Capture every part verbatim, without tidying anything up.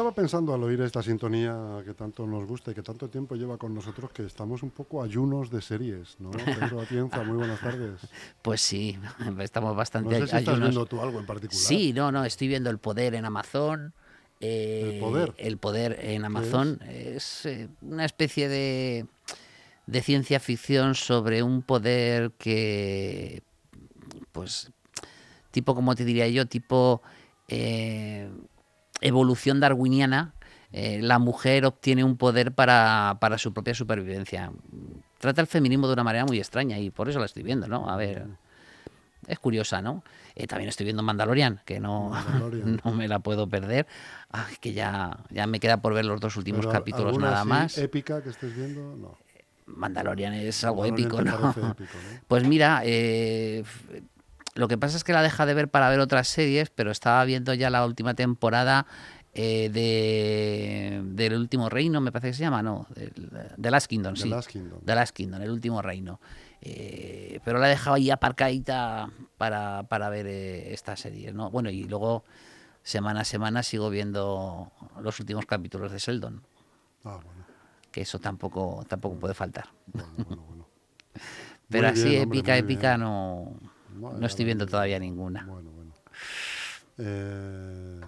estaba pensando al oír esta sintonía que tanto nos gusta y que tanto tiempo lleva con nosotros, que estamos un poco ayunos de series, ¿no? Pedro Atienza, muy buenas tardes. Pues sí, estamos bastante ayunos. No sé si ayunos. Estás viendo tú algo en particular. Sí, no, no, estoy viendo El Poder en Amazon. Eh, ¿El Poder? El Poder en Amazon es, es eh, una especie de, de ciencia ficción sobre un poder que, pues, tipo, como te diría yo, tipo... Eh, evolución darwiniana, eh, la mujer obtiene un poder para, para su propia supervivencia. Trata el feminismo de una manera muy extraña y por eso la estoy viendo, ¿no? A ver, es curiosa, ¿no? Eh, también estoy viendo Mandalorian, que no, Mandalorian. no me la puedo perder. Ay, que ya, ya me queda por ver los dos últimos Pero, capítulos nada más. ¿Épica que estés viendo? No. Mandalorian es algo Mandalorian épico, ¿no? épico, ¿no? Pues mira... Eh, Lo que pasa es que la deja de ver para ver otras series, pero estaba viendo ya la última temporada eh, de, de El Último Reino, me parece que se llama, ¿no? The Last Kingdom, sí. The Last Kingdom. The Last Kingdom, El Último Reino. Eh, pero la he dejado ahí aparcadita para, para ver eh, esta serie, ¿no? Bueno, y luego semana a semana sigo viendo los últimos capítulos de Sheldon. Ah, bueno. Que eso tampoco, tampoco puede faltar. Bueno, bueno, bueno. Pero muy así, bien, hombre, épica, épica, bien. no... No, no estoy viendo todavía ninguna. Bueno, bueno. Eh,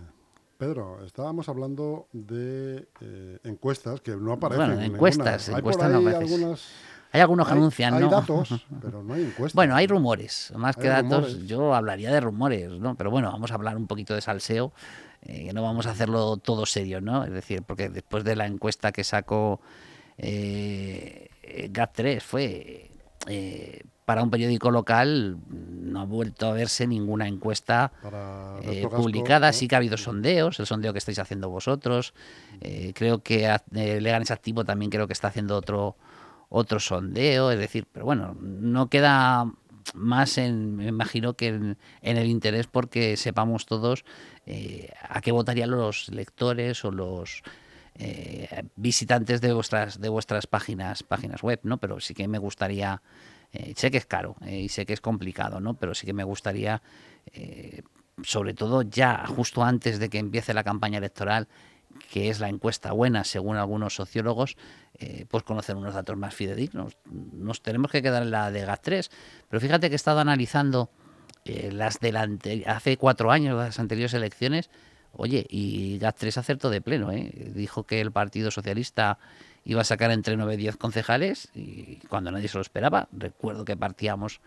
Pedro, estábamos hablando de eh, encuestas que no aparecen. Bueno, encuestas, ninguna. encuestas ¿Hay por ahí no aparecen. Algunas... Hay algunos que hay, anuncian, hay ¿no? Hay datos, pero no hay encuestas. Bueno, hay rumores. Más que datos, rumores. Yo hablaría de rumores, ¿no? Pero bueno, vamos a hablar un poquito de salseo, eh, que no vamos a hacerlo todo serio, ¿no? Es decir, porque después de la encuesta que sacó eh, G A T tres fue... Eh, para un periódico local no ha vuelto a verse ninguna encuesta eh, publicada. Gasco, ¿no? Sí que ha habido sondeos, el sondeo que estáis haciendo vosotros. Eh, creo que eh, Leganés Activo también creo que está haciendo otro otro sondeo. Es decir, pero bueno, no queda más, en, me imagino, que en, en el interés porque sepamos todos eh, a qué votarían los lectores o los... Eh, visitantes de vuestras de vuestras páginas páginas web, ¿no? Pero sí que me gustaría, eh, sé que es caro eh, y sé que es complicado, ¿no? Pero sí que me gustaría, eh, sobre todo ya justo antes de que empiece la campaña electoral, que es la encuesta buena según algunos sociólogos, eh, pues conocer unos datos más fidedignos. Nos tenemos que quedar en la de G A T tres, pero fíjate que he estado analizando eh, las de la anteri- hace cuatro años, las anteriores elecciones. Oye, y G A T tres acertó de pleno, ¿eh? Dijo que el Partido Socialista iba a sacar entre nueve y diez concejales, y cuando nadie se lo esperaba. Recuerdo que partíamos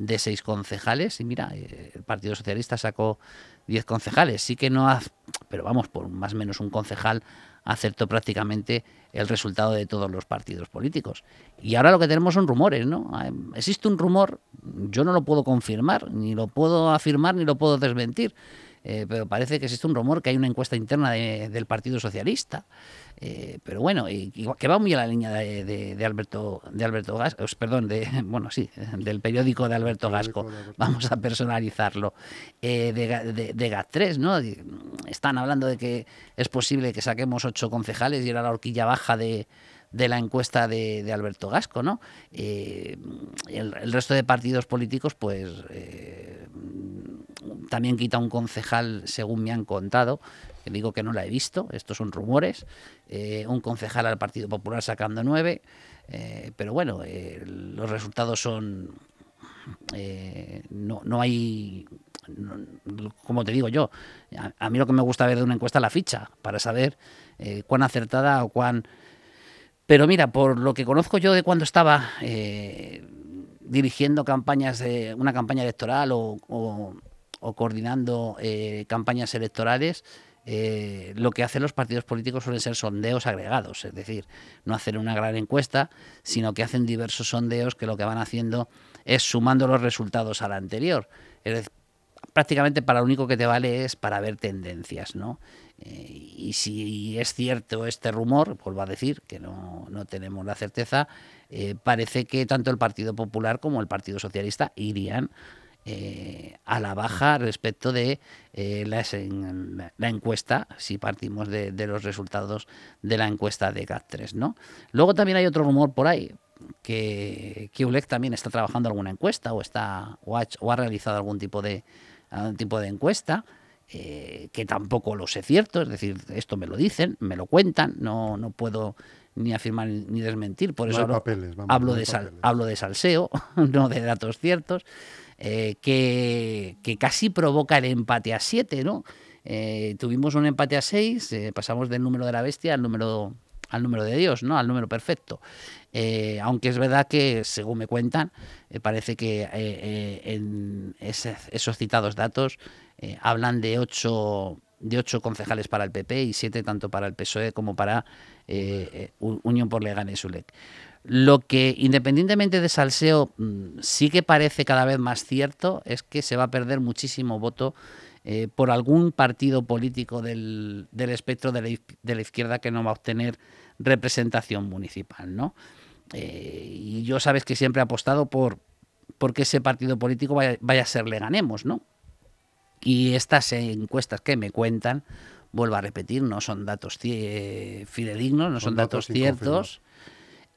de seis concejales y mira, el Partido Socialista sacó diez concejales. Sí que no hace, pero vamos, por más o menos un concejal acertó prácticamente el resultado de todos los partidos políticos. Y ahora lo que tenemos son rumores, ¿no? Existe un rumor, yo no lo puedo confirmar, ni lo puedo afirmar, ni lo puedo desmentir. Eh, pero parece que existe un rumor que hay una encuesta interna de, del Partido Socialista, eh, pero bueno, y, y que va muy a la línea de, de, de Alberto de Alberto Gasco, perdón, de bueno sí, del periódico de Alberto periódico Gasco, de Alberto. Vamos a personalizarlo, eh, de, de, de G A T tres, ¿no? Están hablando de que es posible que saquemos ocho concejales y era la horquilla baja de, de la encuesta de, de Alberto Gasco, ¿no? Eh, el, el resto de partidos políticos, pues... Eh, también quita un concejal, según me han contado, que digo que no la he visto, estos son rumores, eh, un concejal al Partido Popular sacando nueve, eh, pero bueno, eh, los resultados son... Eh, no, no hay... No, como te digo yo, a, a mí lo que me gusta ver de una encuesta es la ficha, para saber eh, cuán acertada o cuán... Pero mira, por lo que conozco yo de cuando estaba eh, dirigiendo campañas, de, una campaña electoral o... o o coordinando eh, campañas electorales, eh, lo que hacen los partidos políticos suelen ser sondeos agregados, es decir, no hacen una gran encuesta, sino que hacen diversos sondeos que lo que van haciendo es sumando los resultados a la anterior. Es decir, prácticamente para lo único que te vale es para ver tendencias, ¿no? Eh, y si es cierto este rumor, vuelvo a decir que no, no tenemos la certeza, eh, parece que tanto el Partido Popular como el Partido Socialista irían Eh, a la baja respecto de eh, la, en, la encuesta, si partimos de, de los resultados de la encuesta de G A T tres, ¿no? Luego también hay otro rumor por ahí, que, que U L E C también está trabajando alguna encuesta o, está, o, ha, o ha realizado algún tipo de, algún tipo de encuesta, eh, que tampoco lo sé cierto, es decir, esto me lo dicen, me lo cuentan, no, no puedo ni afirmar ni desmentir, por eso no hablo, papeles, vamos, hablo, no de sal, hablo de salseo, no de datos ciertos, eh, que, que casi provoca el empate a siete, ¿no? Eh, tuvimos un empate a seis, eh, pasamos del número de la bestia al número al número de Dios, ¿no? Al número perfecto. Eh, aunque es verdad que, según me cuentan, eh, parece que eh, eh, en ese, esos citados datos eh, hablan de ocho, de ocho concejales para el P P y siete tanto para el P S O E como para eh, eh, Unión por Leganés U L E C. Lo que, independientemente de salseo, sí que parece cada vez más cierto es que se va a perder muchísimo voto Eh, por algún partido político del, del espectro de la, de la izquierda que no va a obtener representación municipal, ¿no? Eh, y yo sabes que siempre he apostado por, por que ese partido político vaya, vaya a ser Leganemos, ¿no? Y estas encuestas que me cuentan, vuelvo a repetir, no son datos fidedignos, no son, son datos, datos ciertos.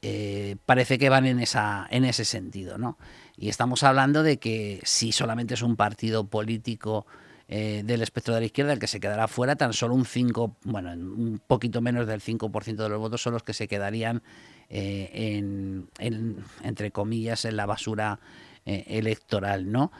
Eh, parece que van en esa en ese sentido, ¿no? Y estamos hablando de que si solamente es un partido político Eh, del espectro de la izquierda el que se quedará fuera, tan solo un cinco, bueno, un poquito menos del cinco por ciento de los votos son los que se quedarían eh, en, en, entre comillas, en la basura eh, electoral, ¿no?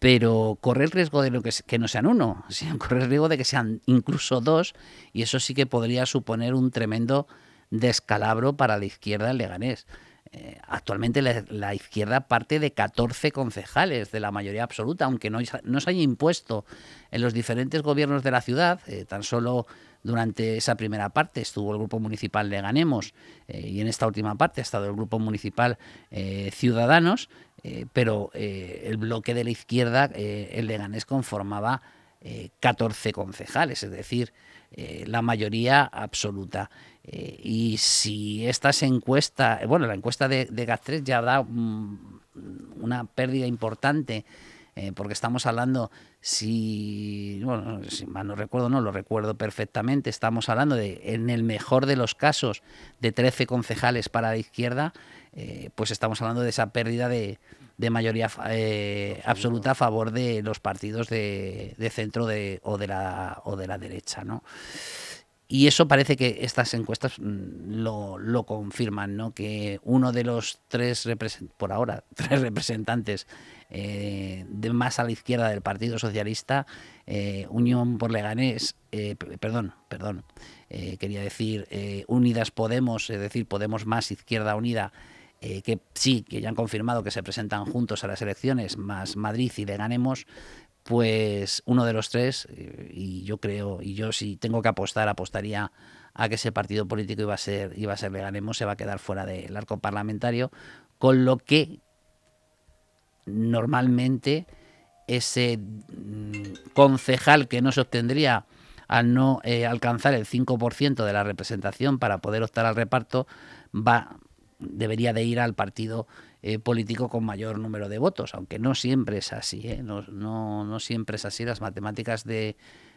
Pero corre el riesgo de lo que, que no sean uno, sino corre el riesgo de que sean incluso dos, y eso sí que podría suponer un tremendo descalabro para la izquierda en Leganés. Eh, actualmente la, la izquierda parte de catorce concejales de la mayoría absoluta, aunque no, no se haya impuesto en los diferentes gobiernos de la ciudad. Eh, tan solo durante esa primera parte estuvo el grupo municipal Leganemos eh, y en esta última parte ha estado el grupo municipal eh, Ciudadanos, eh, pero eh, el bloque de la izquierda, eh, el Leganés, conformaba eh, catorce concejales, es decir, Eh, la mayoría absoluta. Eh, y si estas encuestas, bueno, la encuesta de, de G A T tres ya da um, una pérdida importante, eh, porque estamos hablando, si, bueno, si mal no recuerdo, no lo recuerdo perfectamente, estamos hablando de, en el mejor de los casos, de trece concejales para la izquierda, eh, pues estamos hablando de esa pérdida de, de mayoría eh, absoluta a favor de los partidos de, de centro de, o, de la, o de la derecha, ¿no? Y eso parece que estas encuestas lo, lo confirman, ¿no? Que uno de los tres, por ahora, tres representantes eh, de más a la izquierda del Partido Socialista, eh, Unión por Leganés, eh, perdón, perdón, eh, quería decir eh, Unidas Podemos, es decir, Podemos más Izquierda Unida, Eh, que sí, que ya han confirmado que se presentan juntos a las elecciones, más Madrid y Leganemos, pues uno de los tres, eh, y yo creo, y yo si tengo que apostar, apostaría a que ese partido político iba a ser, iba a ser Leganemos, se va a quedar fuera del arco parlamentario, con lo que normalmente ese mm, concejal que no se obtendría al no eh, alcanzar el cinco por ciento de la representación para poder optar al reparto, va... debería de ir al partido eh, político con mayor número de votos, aunque no siempre es así, ¿eh? no, no, no siempre es así. Las matemáticas de,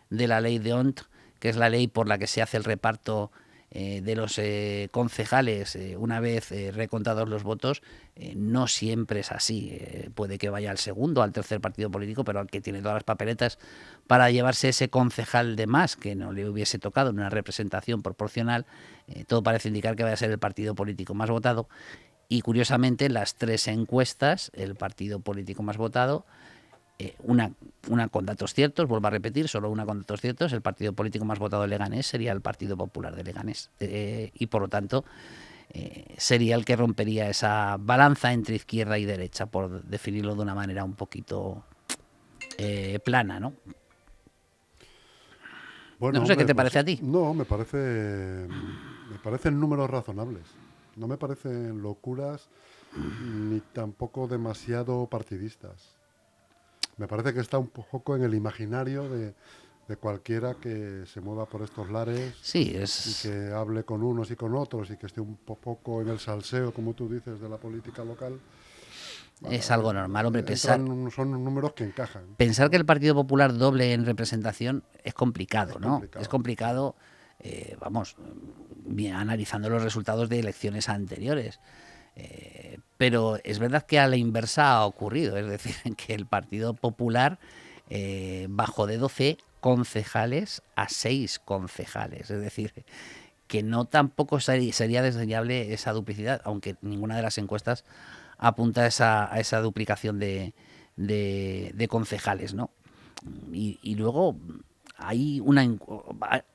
de la ley de Ont, que es la ley por la que se hace el reparto eh, de los eh, concejales eh, una vez eh, recontados los votos, eh, no siempre es así. Eh, puede que vaya al segundo, al tercer partido político, pero al que tiene todas las papeletas para llevarse ese concejal de más que no le hubiese tocado en una representación proporcional, eh, todo parece indicar que vaya a ser el partido político más votado. Y curiosamente, las tres encuestas, el partido político más votado, eh, una, una con datos ciertos, vuelvo a repetir, solo una con datos ciertos, el partido político más votado de Leganés sería el Partido Popular de Leganés. Eh, y por lo tanto, eh, sería el que rompería esa balanza entre izquierda y derecha, por definirlo de una manera un poquito eh, plana, ¿no? Bueno, no sé, hombre, ¿qué te parece pues, a ti? No, me parece me parecen números razonables. No me parecen locuras ni tampoco demasiado partidistas. Me parece que está un poco en el imaginario de, de cualquiera que se mueva por estos lares, sí, es... y que hable con unos y con otros y que esté un poco en el salseo, como tú dices, de la política local. Bueno, es algo normal, hombre, pensar... Son números que encajan. Pensar que el Partido Popular doble en representación es complicado, es ¿no? Complicado. Es complicado, eh, vamos, bien, analizando los resultados de elecciones anteriores. Eh, pero es verdad que a la inversa ha ocurrido, es decir, que el Partido Popular eh, bajó de doce concejales a seis concejales. Es decir, que no tampoco sería desdeñable esa duplicidad, aunque ninguna de las encuestas apunta a esa, a esa duplicación de, de, de concejales, ¿no? Y, y luego hay una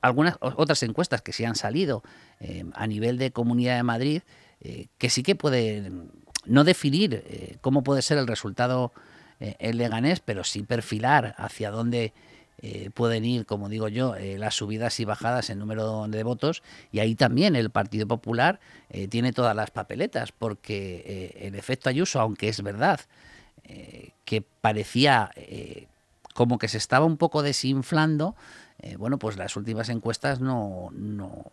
algunas otras encuestas que sí han salido eh, a nivel de Comunidad de Madrid eh, que sí que pueden no definir eh, cómo puede ser el resultado eh, en Leganés, pero sí perfilar hacia dónde eh, pueden ir, como digo yo, eh, las subidas y bajadas en número de votos. Y ahí también el Partido Popular eh, tiene todas las papeletas, porque eh, el efecto Ayuso, aunque es verdad eh, que parecía... Eh, como que se estaba un poco desinflando, eh, bueno, pues las últimas encuestas no, no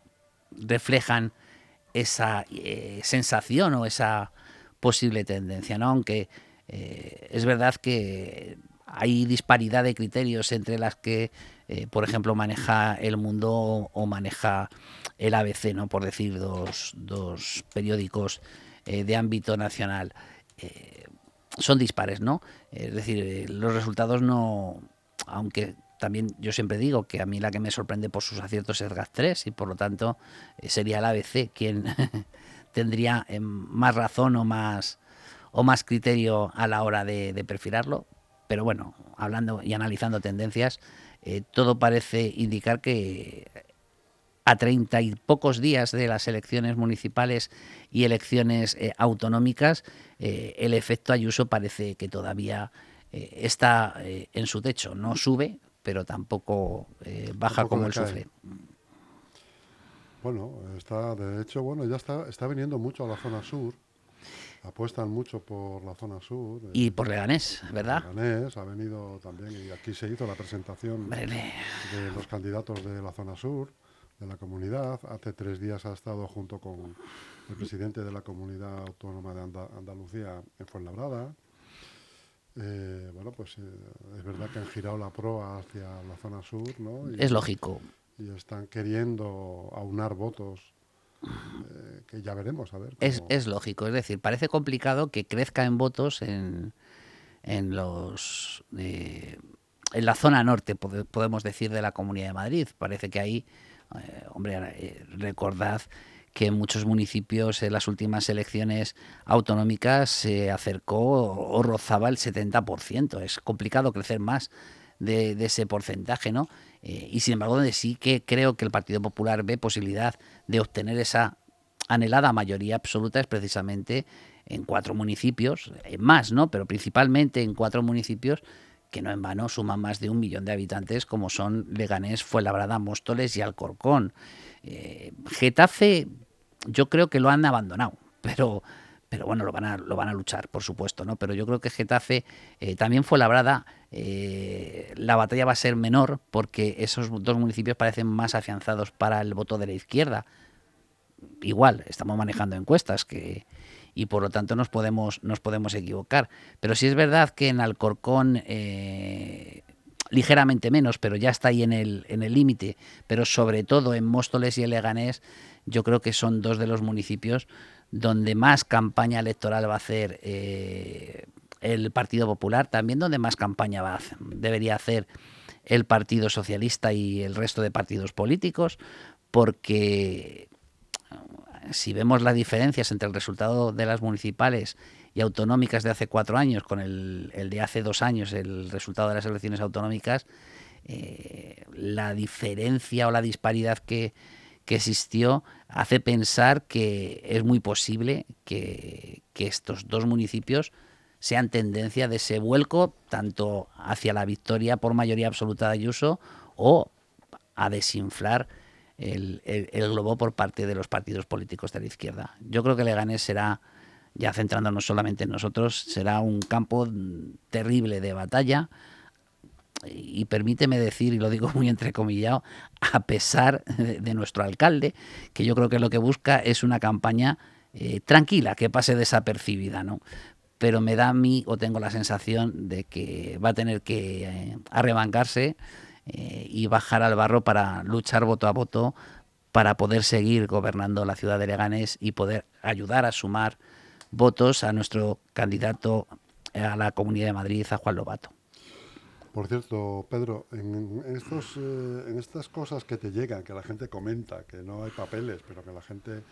reflejan esa eh, sensación o esa posible tendencia, ¿no? Aunque eh, es verdad que hay disparidad de criterios entre las que, eh, por ejemplo, maneja El Mundo o maneja el A B C, ¿no? Por decir dos, dos periódicos eh, de ámbito nacional. Eh, Son dispares, ¿no? Es decir, los resultados no... Aunque también yo siempre digo que a mí la que me sorprende por sus aciertos es G A T tres y por lo tanto sería el A B C quien tendría más razón o más, o más criterio a la hora de, de perfilarlo. Pero bueno, hablando y analizando tendencias, eh, todo parece indicar que a treinta y pocos días de las elecciones municipales y elecciones eh, autonómicas, eh, el efecto Ayuso parece que todavía eh, está eh, en su techo. No sube, pero tampoco eh, baja como él sufre. Bueno, está, de hecho, bueno, ya está, está viniendo mucho a la zona sur. Apuestan mucho por la zona sur. Y eh, por Leganés, ¿verdad? Leganés ha venido también, y aquí se hizo la presentación Brele. de los candidatos de la zona sur, de la comunidad. Hace tres días ha estado junto con el presidente de la Comunidad Autónoma de Andal- Andalucía en Fuenlabrada. Eh, bueno, pues eh, es verdad que han girado la proa hacia la zona sur, ¿no? Y, es lógico. Y están queriendo aunar votos eh, que ya veremos, a ver. Cómo... Es, es lógico, es decir, parece complicado que crezca en votos en, en los... Eh, en la zona norte, podemos decir, de la Comunidad de Madrid. Parece que ahí... Eh, hombre, eh, recordad que en muchos municipios en las últimas elecciones autonómicas se eh, acercó o, o rozaba el setenta por ciento. Es complicado crecer más de, de ese porcentaje, ¿no? Eh, y sin embargo, donde sí que creo que el Partido Popular ve posibilidad de obtener esa anhelada mayoría absoluta es precisamente en cuatro municipios, en más, ¿no? Pero principalmente en cuatro municipios que no en vano suman más de un millón de habitantes, como son Leganés, Fuenlabrada, Móstoles y Alcorcón. Eh, Getafe yo creo que lo han abandonado, pero, pero bueno, lo van, a, lo van a luchar, por supuesto, ¿no? Pero yo creo que Getafe, eh, también Fuenlabrada, eh, la batalla va a ser menor porque esos dos municipios parecen más afianzados para el voto de la izquierda. Igual, estamos manejando encuestas que... y por lo tanto nos podemos nos podemos equivocar. Pero sí es verdad que en Alcorcón, eh, ligeramente menos, pero ya está ahí en el en el límite. Pero sobre todo en Móstoles y en Leganés, yo creo que son dos de los municipios donde más campaña electoral va a hacer eh, el Partido Popular, también donde más campaña va a hacer, debería hacer el Partido Socialista y el resto de partidos políticos, porque... Si vemos las diferencias entre el resultado de las municipales y autonómicas de hace cuatro años con el, el de hace dos años, el resultado de las elecciones autonómicas, eh, la diferencia o la disparidad que, que existió hace pensar que es muy posible que, que estos dos municipios sean tendencia de ese vuelco, tanto hacia la victoria por mayoría absoluta de Ayuso o a desinflar El, el, el globo por parte de los partidos políticos de la izquierda. Yo creo que Leganés será, ya centrándonos solamente en nosotros, será un campo terrible de batalla y, y permíteme decir, y lo digo muy entrecomillado, a pesar de, de nuestro alcalde, que yo creo que lo que busca es una campaña eh, tranquila, que pase desapercibida, ¿no? Pero me da a mí, o tengo la sensación, de que va a tener que eh, arremangarse y bajar al barro para luchar voto a voto para poder seguir gobernando la ciudad de Leganés y poder ayudar a sumar votos a nuestro candidato a la Comunidad de Madrid, a Juan Lobato. Por cierto, Pedro, en, estos, eh, en estas cosas que te llegan, que la gente comenta, que no hay papeles, pero que la gente...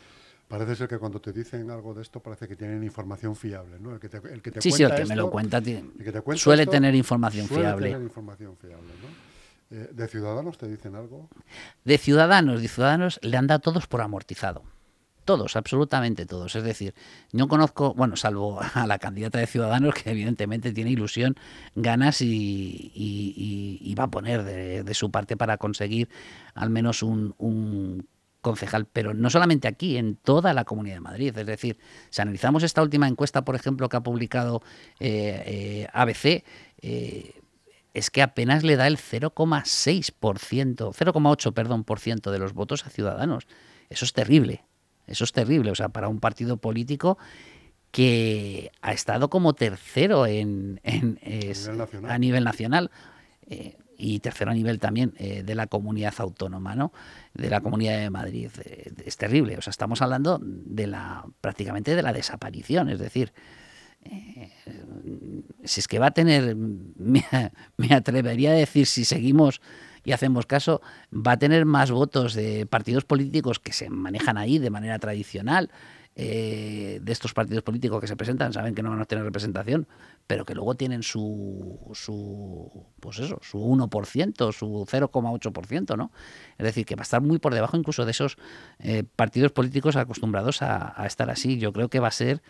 Parece ser que cuando te dicen algo de esto, parece que tienen información fiable, ¿no? El que te, el que te sí, cuenta sí, el que esto, me lo cuenta, te, el que te cuenta suele esto, tener información suele fiable. Suele tener información fiable, ¿no? Eh, ¿De Ciudadanos te dicen algo? De Ciudadanos, de Ciudadanos le han dado todos por amortizado. Todos, absolutamente todos. Es decir, no conozco, bueno, salvo a la candidata de Ciudadanos, que evidentemente tiene ilusión, ganas y, y, y, y va a poner de, de su parte para conseguir al menos un... un concejal, pero no solamente aquí, en toda la Comunidad de Madrid. Es decir, si analizamos esta última encuesta, por ejemplo, que ha publicado eh, eh, A B C, eh, es que apenas le da el cero coma seis por ciento, cero coma ocho, perdón, por ciento de los votos a Ciudadanos. Eso es terrible, eso es terrible. O sea, para un partido político que ha estado como tercero en, en es, a nivel nacional, a nivel nacional eh, y tercero a nivel también eh, de la comunidad autónoma, ¿no? De la Comunidad de Madrid. Es terrible. O sea, estamos hablando de la prácticamente de la desaparición. Es decir, eh, si es que va a tener, me, me atrevería a decir, si seguimos y hacemos caso, va a tener más votos de partidos políticos que se manejan ahí de manera tradicional. Eh, de estos partidos políticos que se presentan, saben que no van a tener representación, pero que luego tienen su, su pues eso, su uno por ciento, su cero coma ocho por ciento, ¿no? Es decir, que va a estar muy por debajo incluso de esos eh, partidos políticos acostumbrados a, a estar así. Yo creo que va a ser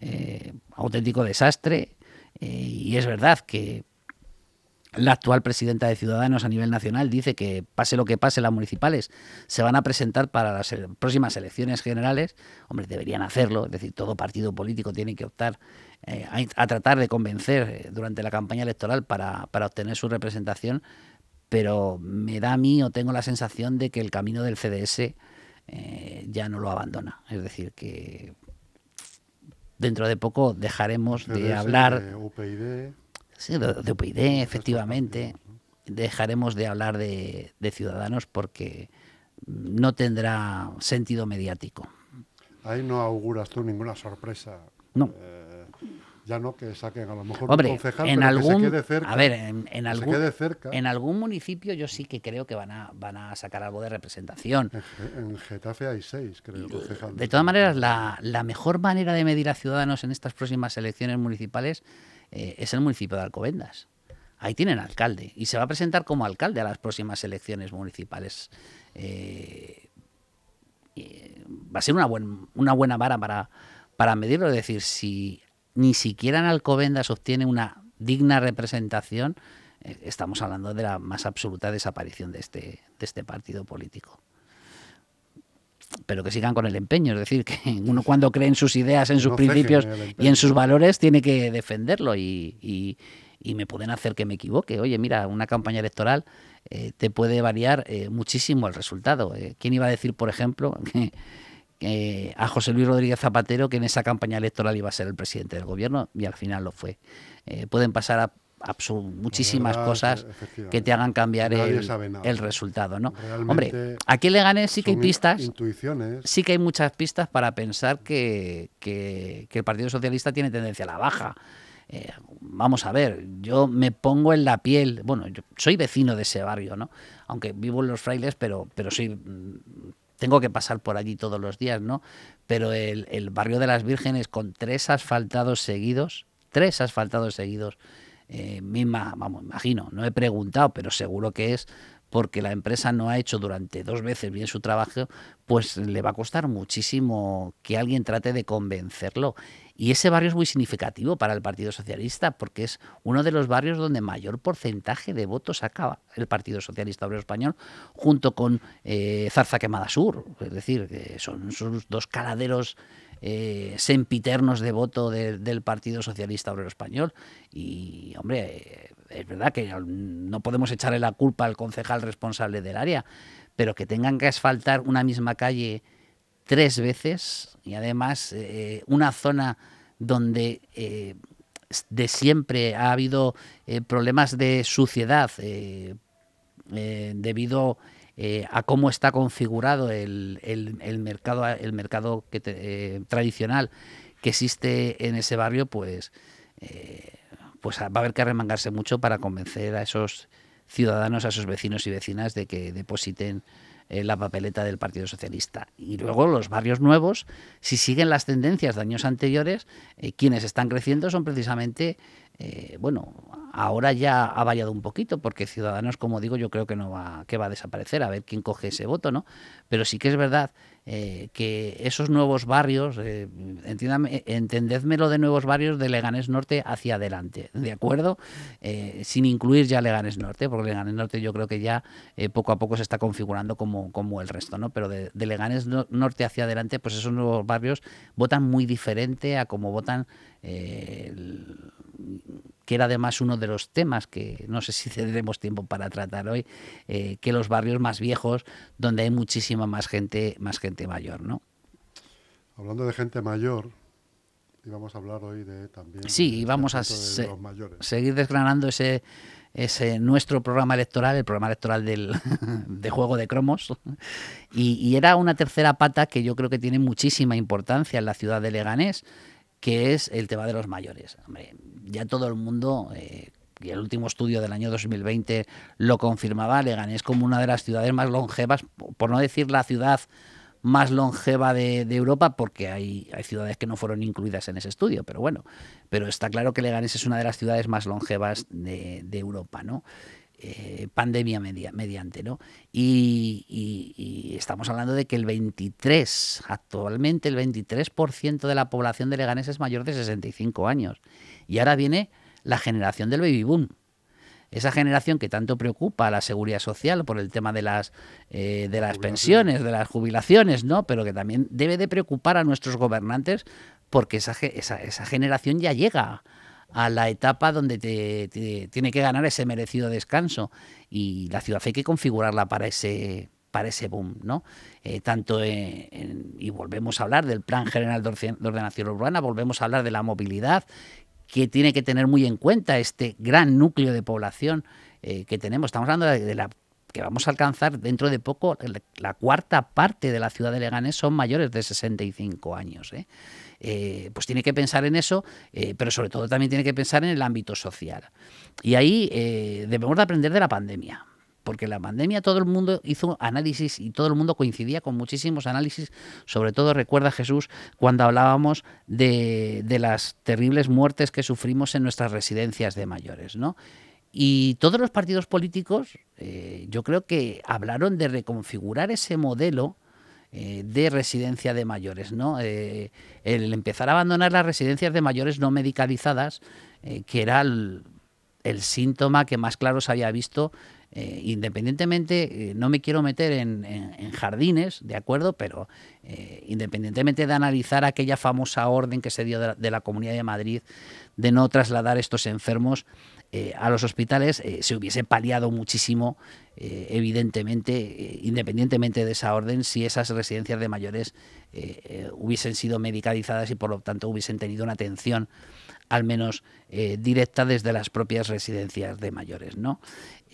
eh, auténtico desastre eh, y es verdad que la actual presidenta de Ciudadanos a nivel nacional dice que pase lo que pase, las municipales se van a presentar para las próximas elecciones generales. Hombre, deberían hacerlo, es decir, todo partido político tiene que optar eh, a, a tratar de convencer durante la campaña electoral para, para obtener su representación, pero me da a mí o tengo la sensación de que el camino del C D S eh, ya no lo abandona, es decir, que dentro de poco dejaremos C D S, de hablar... Eh, UPyD. Sí, de UPyD, efectivamente. Dejaremos de hablar de, de Ciudadanos porque no tendrá sentido mediático. Ahí no auguras tú ninguna sorpresa. No. Eh, ya no que saquen a lo mejor Hombre, un concejal, en pero algún, que se quede cerca. A ver, en, en, algún, se quede cerca. En algún municipio yo sí que creo que van a, van a sacar algo de representación. En, en Getafe hay seis, creo, concejales. De todas maneras, la, la mejor manera de medir a Ciudadanos en estas próximas elecciones municipales Eh, es el municipio de Alcobendas. Ahí tienen alcalde y se va a presentar como alcalde a las próximas elecciones municipales. Eh, eh, va a ser una, buen, una buena vara para, para medirlo. Es decir, si ni siquiera en Alcobendas obtiene una digna representación, eh, estamos hablando de la más absoluta desaparición de este, de este partido político. Pero que sigan con el empeño, es decir, que uno cuando cree en sus ideas, en sus no principios y en sus valores tiene que defenderlo y, y, y me pueden hacer que me equivoque. Oye, mira, una campaña electoral eh, te puede variar eh, muchísimo el resultado. Eh, ¿Quién iba a decir, por ejemplo, que, que a José Luis Rodríguez Zapatero que en esa campaña electoral iba a ser el presidente del gobierno y al final lo fue? Eh, pueden pasar a Absur- muchísimas verdad, cosas que te hagan cambiar el, el resultado, ¿no? Realmente, hombre, aquí en Leganés sí que hay pistas, intuiciones. Sí que hay muchas pistas para pensar que, que, que el Partido Socialista tiene tendencia a la baja. Eh, vamos a ver, yo me pongo en la piel, bueno, yo soy vecino de ese barrio, ¿no? Aunque vivo en Los Frailes, pero, pero soy... tengo que pasar por allí todos los días, ¿no? Pero el, el barrio de las Vírgenes con tres asfaltados seguidos, tres asfaltados seguidos, Eh, misma, vamos, imagino, no he preguntado, pero seguro que es porque la empresa no ha hecho durante dos veces bien su trabajo, pues le va a costar muchísimo que alguien trate de convencerlo. Y ese barrio es muy significativo para el Partido Socialista, porque es uno de los barrios donde mayor porcentaje de votos saca el Partido Socialista Obrero Español, junto con eh, Zarza Quemada Sur. Es decir, eh, son sus dos caladeros Eh, sempiternos de voto de, del Partido Socialista Obrero Español y, hombre, eh, es verdad que no podemos echarle la culpa al concejal responsable del área, pero que tengan que asfaltar una misma calle tres veces y además eh, una zona donde eh, de siempre ha habido eh, problemas de suciedad eh, eh, debido Eh, a cómo está configurado el, el, el mercado, el mercado que te, eh, tradicional que existe en ese barrio, pues eh, pues va a haber que arremangarse mucho para convencer a esos ciudadanos, a esos vecinos y vecinas de que depositen eh, la papeleta del Partido Socialista. Y luego los barrios nuevos, si siguen las tendencias de años anteriores, eh, quienes están creciendo son precisamente, eh, bueno, ahora ya ha variado un poquito, porque Ciudadanos, como digo, yo creo que no va, que va a desaparecer, a ver quién coge ese voto, ¿no? Pero sí que es verdad eh, que esos nuevos barrios, eh, entendédmelo de nuevos barrios de Leganés Norte hacia adelante, ¿de acuerdo? Eh, sin incluir ya Leganés Norte, porque Leganés Norte yo creo que ya eh, poco a poco se está configurando como, como el resto, ¿no? Pero de, de Leganés Norte hacia adelante, pues esos nuevos barrios votan muy diferente a como votan eh, el, que era además uno de los temas que no sé si tendremos tiempo para tratar hoy, eh, que los barrios más viejos, donde hay muchísima más gente, más gente mayor, ¿no? Hablando de gente mayor, íbamos a hablar hoy de también... Sí, vamos a se, seguir desgranando ese, ese nuestro programa electoral, el programa electoral del, de Juego de Cromos, y, y era una tercera pata que yo creo que tiene muchísima importancia en la ciudad de Leganés, que es el tema de los mayores. Hombre, ya todo el mundo, eh, y el último estudio del año dos mil veinte lo confirmaba, Leganés como una de las ciudades más longevas, por no decir la ciudad más longeva de, de Europa, porque hay, hay ciudades que no fueron incluidas en ese estudio, pero bueno, pero está claro que Leganés es una de las ciudades más longevas de, de Europa, ¿no? Eh, pandemia media, mediante, ¿no? Y, y, y estamos hablando de que el veintitrés, actualmente el veintitrés por ciento de la población de Leganés es mayor de sesenta y cinco años. Y ahora viene la generación del baby boom. Esa generación que tanto preocupa a la seguridad social por el tema de las, eh, de las pensiones, de las jubilaciones, ¿no? Pero que también debe de preocupar a nuestros gobernantes, porque esa, esa, esa generación ya llega a la etapa donde te, te, tiene que ganar ese merecido descanso, y la ciudad hay que configurarla para ese, para ese boom, ¿no? Eh, tanto en, en, y volvemos a hablar del Plan General de Ordenación Urbana, volvemos a hablar de la movilidad, que tiene que tener muy en cuenta este gran núcleo de población eh, que tenemos. Estamos hablando de, de la que vamos a alcanzar dentro de poco, la cuarta parte de la ciudad de Leganés son mayores de sesenta y cinco años, ¿eh? Eh, pues tiene que pensar en eso, eh, pero sobre todo también tiene que pensar en el ámbito social. Y ahí eh, debemos de aprender de la pandemia, porque la pandemia todo el mundo hizo análisis y todo el mundo coincidía con muchísimos análisis, sobre todo recuerda Jesús cuando hablábamos de, de las terribles muertes que sufrimos en nuestras residencias de mayores, ¿no? Y todos los partidos políticos eh, yo creo que hablaron de reconfigurar ese modelo eh, de residencia de mayores, ¿no? Eh, el empezar a abandonar las residencias de mayores no medicalizadas, eh, que era el, el síntoma que más claro se había visto. Eh, independientemente, eh, no me quiero meter en, en, en jardines, ¿de acuerdo? Pero eh, independientemente de analizar aquella famosa orden que se dio de la, de la Comunidad de Madrid de no trasladar estos enfermos eh, a los hospitales, eh, se hubiese paliado muchísimo, eh, evidentemente, eh, independientemente de esa orden, si esas residencias de mayores eh, eh, hubiesen sido medicalizadas y por lo tanto hubiesen tenido una atención al menos eh, directa desde las propias residencias de mayores, ¿no?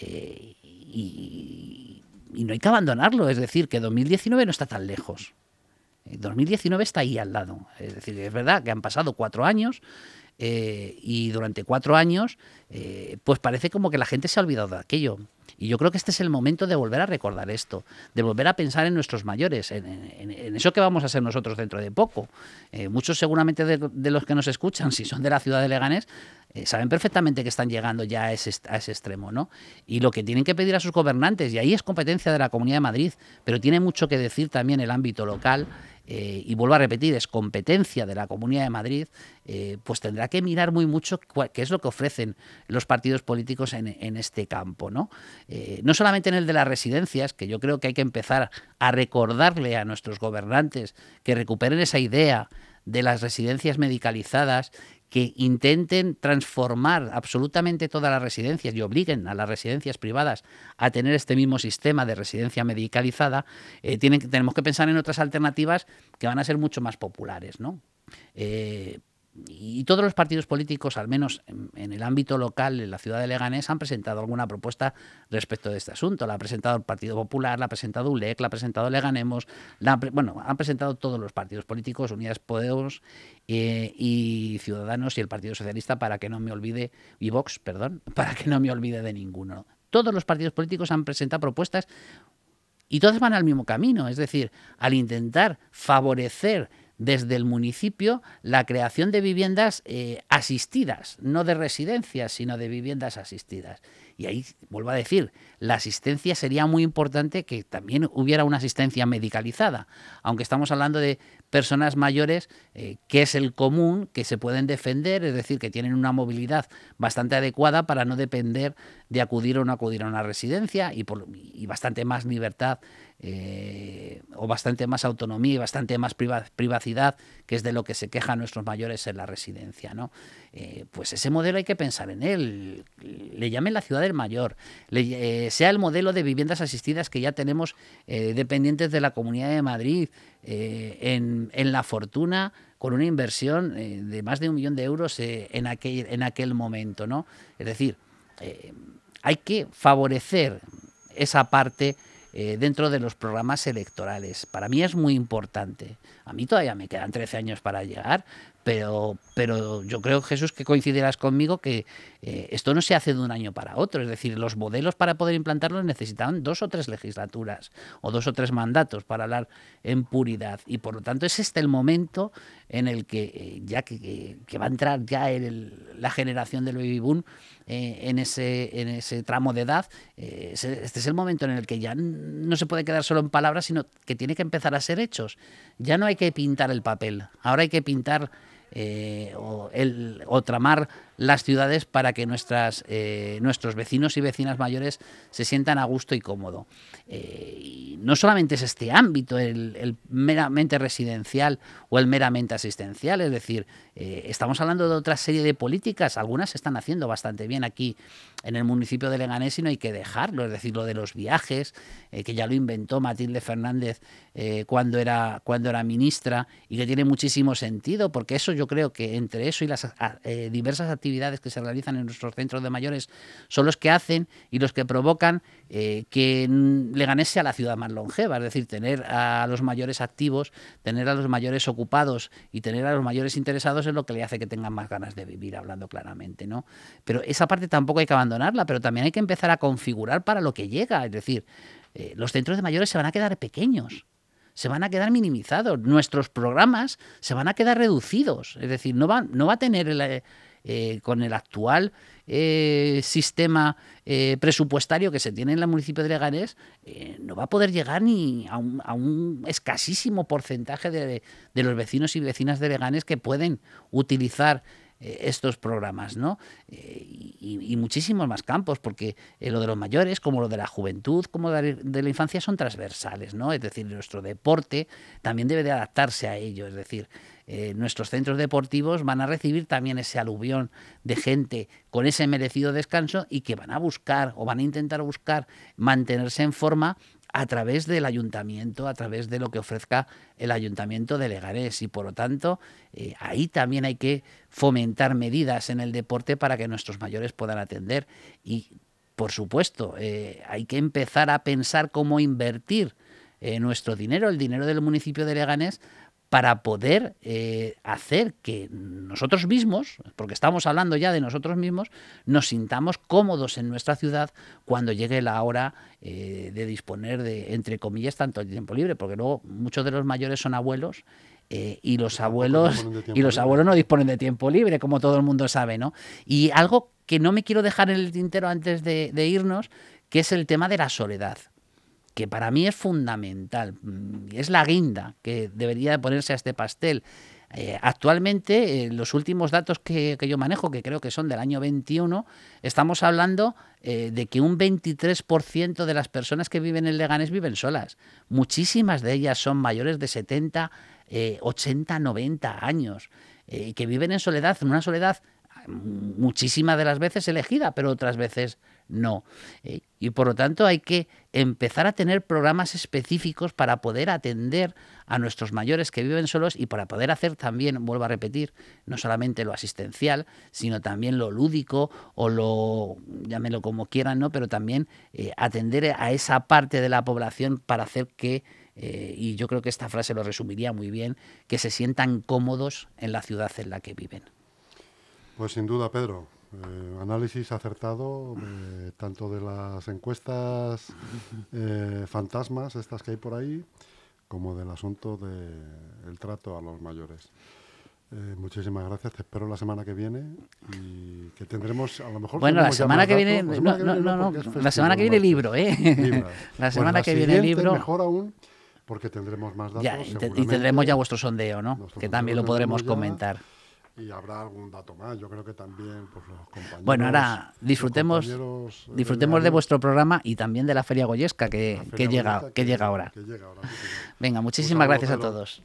Eh, y, y no hay que abandonarlo, es decir, que dos mil diecinueve no está tan lejos. dos mil diecinueve está ahí al lado. Es decir, es verdad que han pasado cuatro años eh, y durante cuatro años eh, pues parece como que la gente se ha olvidado de aquello. Y yo creo que este es el momento de volver a recordar esto, de volver a pensar en nuestros mayores, en, en, en eso que vamos a ser nosotros dentro de poco. Eh, muchos seguramente de, de los que nos escuchan, si son de la ciudad de Leganés, eh, saben perfectamente que están llegando ya a ese, a ese extremo, ¿no? Y lo que tienen que pedir a sus gobernantes, y ahí es competencia de la Comunidad de Madrid, pero tiene mucho que decir también el ámbito local, eh, y vuelvo a repetir, es competencia de la Comunidad de Madrid, eh, pues tendrá que mirar muy mucho cuál, qué es lo que ofrecen los partidos políticos en, en este campo, ¿no? Eh, no solamente en el de las residencias, que yo creo que hay que empezar a recordarle a nuestros gobernantes que recuperen esa idea de las residencias medicalizadas, que intenten transformar absolutamente todas las residencias y obliguen a las residencias privadas a tener este mismo sistema de residencia medicalizada. eh, tienen, tenemos que pensar en otras alternativas que van a ser mucho más populares, ¿no? Eh, y todos los partidos políticos, al menos en, en el ámbito local, en la ciudad de Leganés, han presentado alguna propuesta respecto de este asunto. La ha presentado el Partido Popular, la ha presentado U L E C, la ha presentado Leganemos, la, bueno, han presentado todos los partidos políticos, Unidas Podemos eh, y Ciudadanos y el Partido Socialista, para que no me olvide, y Vox, perdón, para que no me olvide de ninguno. Todos los partidos políticos han presentado propuestas y todas van al mismo camino, es decir, al intentar favorecer desde el municipio la creación de viviendas eh, asistidas, no de residencias, sino de viviendas asistidas. Y ahí, vuelvo a decir, la asistencia sería muy importante, que también hubiera una asistencia medicalizada, aunque estamos hablando de personas mayores, eh, que es el común, que se pueden defender, es decir, que tienen una movilidad bastante adecuada para no depender de acudir o no acudir a una residencia, y, por, y bastante más libertad eh, o bastante más autonomía y bastante más priva- privacidad, que es de lo que se quejan nuestros mayores en la residencia, ¿no? Eh, pues ese modelo hay que pensar en él, le llamen la ciudad del mayor, le, eh, sea el modelo de viviendas asistidas que ya tenemos eh, dependientes de la Comunidad de Madrid, eh, en, en La Fortuna, con una inversión eh, de más de un millón de euros eh, en, aquel, en aquel momento, ¿no? Es decir, eh, hay que favorecer esa parte eh, dentro de los programas electorales. Para mí es muy importante. A mí todavía me quedan trece años para llegar, pero, pero yo creo, Jesús, que coincidirás conmigo que eh, esto no se hace de un año para otro. Es decir, los modelos para poder implantarlos necesitan dos o tres legislaturas o dos o tres mandatos para hablar en puridad. Y por lo tanto es este el momento en el que eh, ya que, que, que va a entrar ya el, la generación del baby boom eh, en, ese, en ese tramo de edad. Eh, este es el momento en el que ya no se puede quedar solo en palabras, sino que tiene que empezar a ser hechos. Ya no hay que pintar el papel, ahora hay que pintar Eh, o, el, o tramar las ciudades para que nuestras, eh, nuestros vecinos y vecinas mayores se sientan a gusto y cómodo. Eh, y no solamente es este ámbito, el, el meramente residencial o el meramente asistencial, es decir, eh, estamos hablando de otra serie de políticas, algunas se están haciendo bastante bien aquí en el municipio de Leganés y no hay que dejarlo, es decir, lo de los viajes, eh, que ya lo inventó Matilde Fernández eh, cuando era, cuando era ministra, y que tiene muchísimo sentido, porque eso, yo creo que entre eso y las eh, diversas actividades actividades que se realizan en nuestros centros de mayores son los que hacen y los que provocan eh, que Leganés sea la ciudad más longeva, es decir, tener a los mayores activos, tener a los mayores ocupados y tener a los mayores interesados es lo que le hace que tengan más ganas de vivir, hablando claramente, ¿no? Pero esa parte tampoco hay que abandonarla, pero también hay que empezar a configurar para lo que llega, es decir, eh, los centros de mayores se van a quedar pequeños, se van a quedar minimizados, nuestros programas se van a quedar reducidos, es decir, no va, no va a tener el, Eh, con el actual eh, sistema eh, presupuestario que se tiene en el municipio de Leganés, eh, no va a poder llegar ni a un, a un escasísimo porcentaje de, de los vecinos y vecinas de Leganés que pueden utilizar eh, estos programas, ¿no? Eh, y, y muchísimos más campos, porque eh, lo de los mayores, como lo de la juventud, como de, de la infancia, son transversales, ¿no? Es decir, nuestro deporte también debe de adaptarse a ello, es decir, Eh, nuestros centros deportivos van a recibir también ese aluvión de gente con ese merecido descanso y que van a buscar o van a intentar buscar mantenerse en forma a través del ayuntamiento, a través de lo que ofrezca el ayuntamiento de Leganés, y por lo tanto eh, ahí también hay que fomentar medidas en el deporte para que nuestros mayores puedan atender. Y por supuesto eh, hay que empezar a pensar cómo invertir eh, nuestro dinero, el dinero del municipio de Leganés, para poder eh, hacer que nosotros mismos, porque estamos hablando ya de nosotros mismos, nos sintamos cómodos en nuestra ciudad cuando llegue la hora eh, de disponer de, entre comillas, tanto el tiempo libre, porque luego muchos de los mayores son abuelos eh, y los abuelos y los abuelos no disponen de tiempo libre, como todo el mundo sabe, ¿no? Y algo que no me quiero dejar en el tintero antes de, de irnos, que es el tema de la soledad, que para mí es fundamental, es la guinda que debería ponerse a este pastel. Eh, actualmente, eh, los últimos datos que, que yo manejo, que creo que son del año veintiuno, estamos hablando eh, de que un veintitrés por ciento de las personas que viven en Leganés viven solas. Muchísimas de ellas son mayores de setenta, eh, ochenta, noventa años, eh, que viven en soledad, en una soledad muchísimas de las veces elegida, pero otras veces no. Eh, y por lo tanto hay que empezar a tener programas específicos para poder atender a nuestros mayores que viven solos y para poder hacer también, vuelvo a repetir, no solamente lo asistencial, sino también lo lúdico o lo, llámelo como quieran, ¿no? Pero también eh, atender a esa parte de la población para hacer que, eh, y yo creo que esta frase lo resumiría muy bien, que se sientan cómodos en la ciudad en la que viven. Pues sin duda, Pedro. Eh, análisis acertado, eh, tanto de las encuestas eh, fantasmas, estas que hay por ahí, como del asunto del trato a los mayores. Eh, muchísimas gracias, te espero la semana que viene y que tendremos, a lo mejor... Bueno, la semana que viene... No, no, no, la semana que viene libro, ¿eh? La semana que viene libro... Mejor aún, porque tendremos más datos, ya, y, te, y tendremos ya vuestro sondeo, ¿no? Nuestro que también lo podremos comentar. Y habrá algún dato más, yo creo que también pues, los compañeros... Bueno, ahora disfrutemos disfrutemos de, de vuestro programa y también de la Feria Goyesca que, que, llega, que, que llega ahora. Que llega ahora sí, sí. Venga, muchísimas gracias a todos.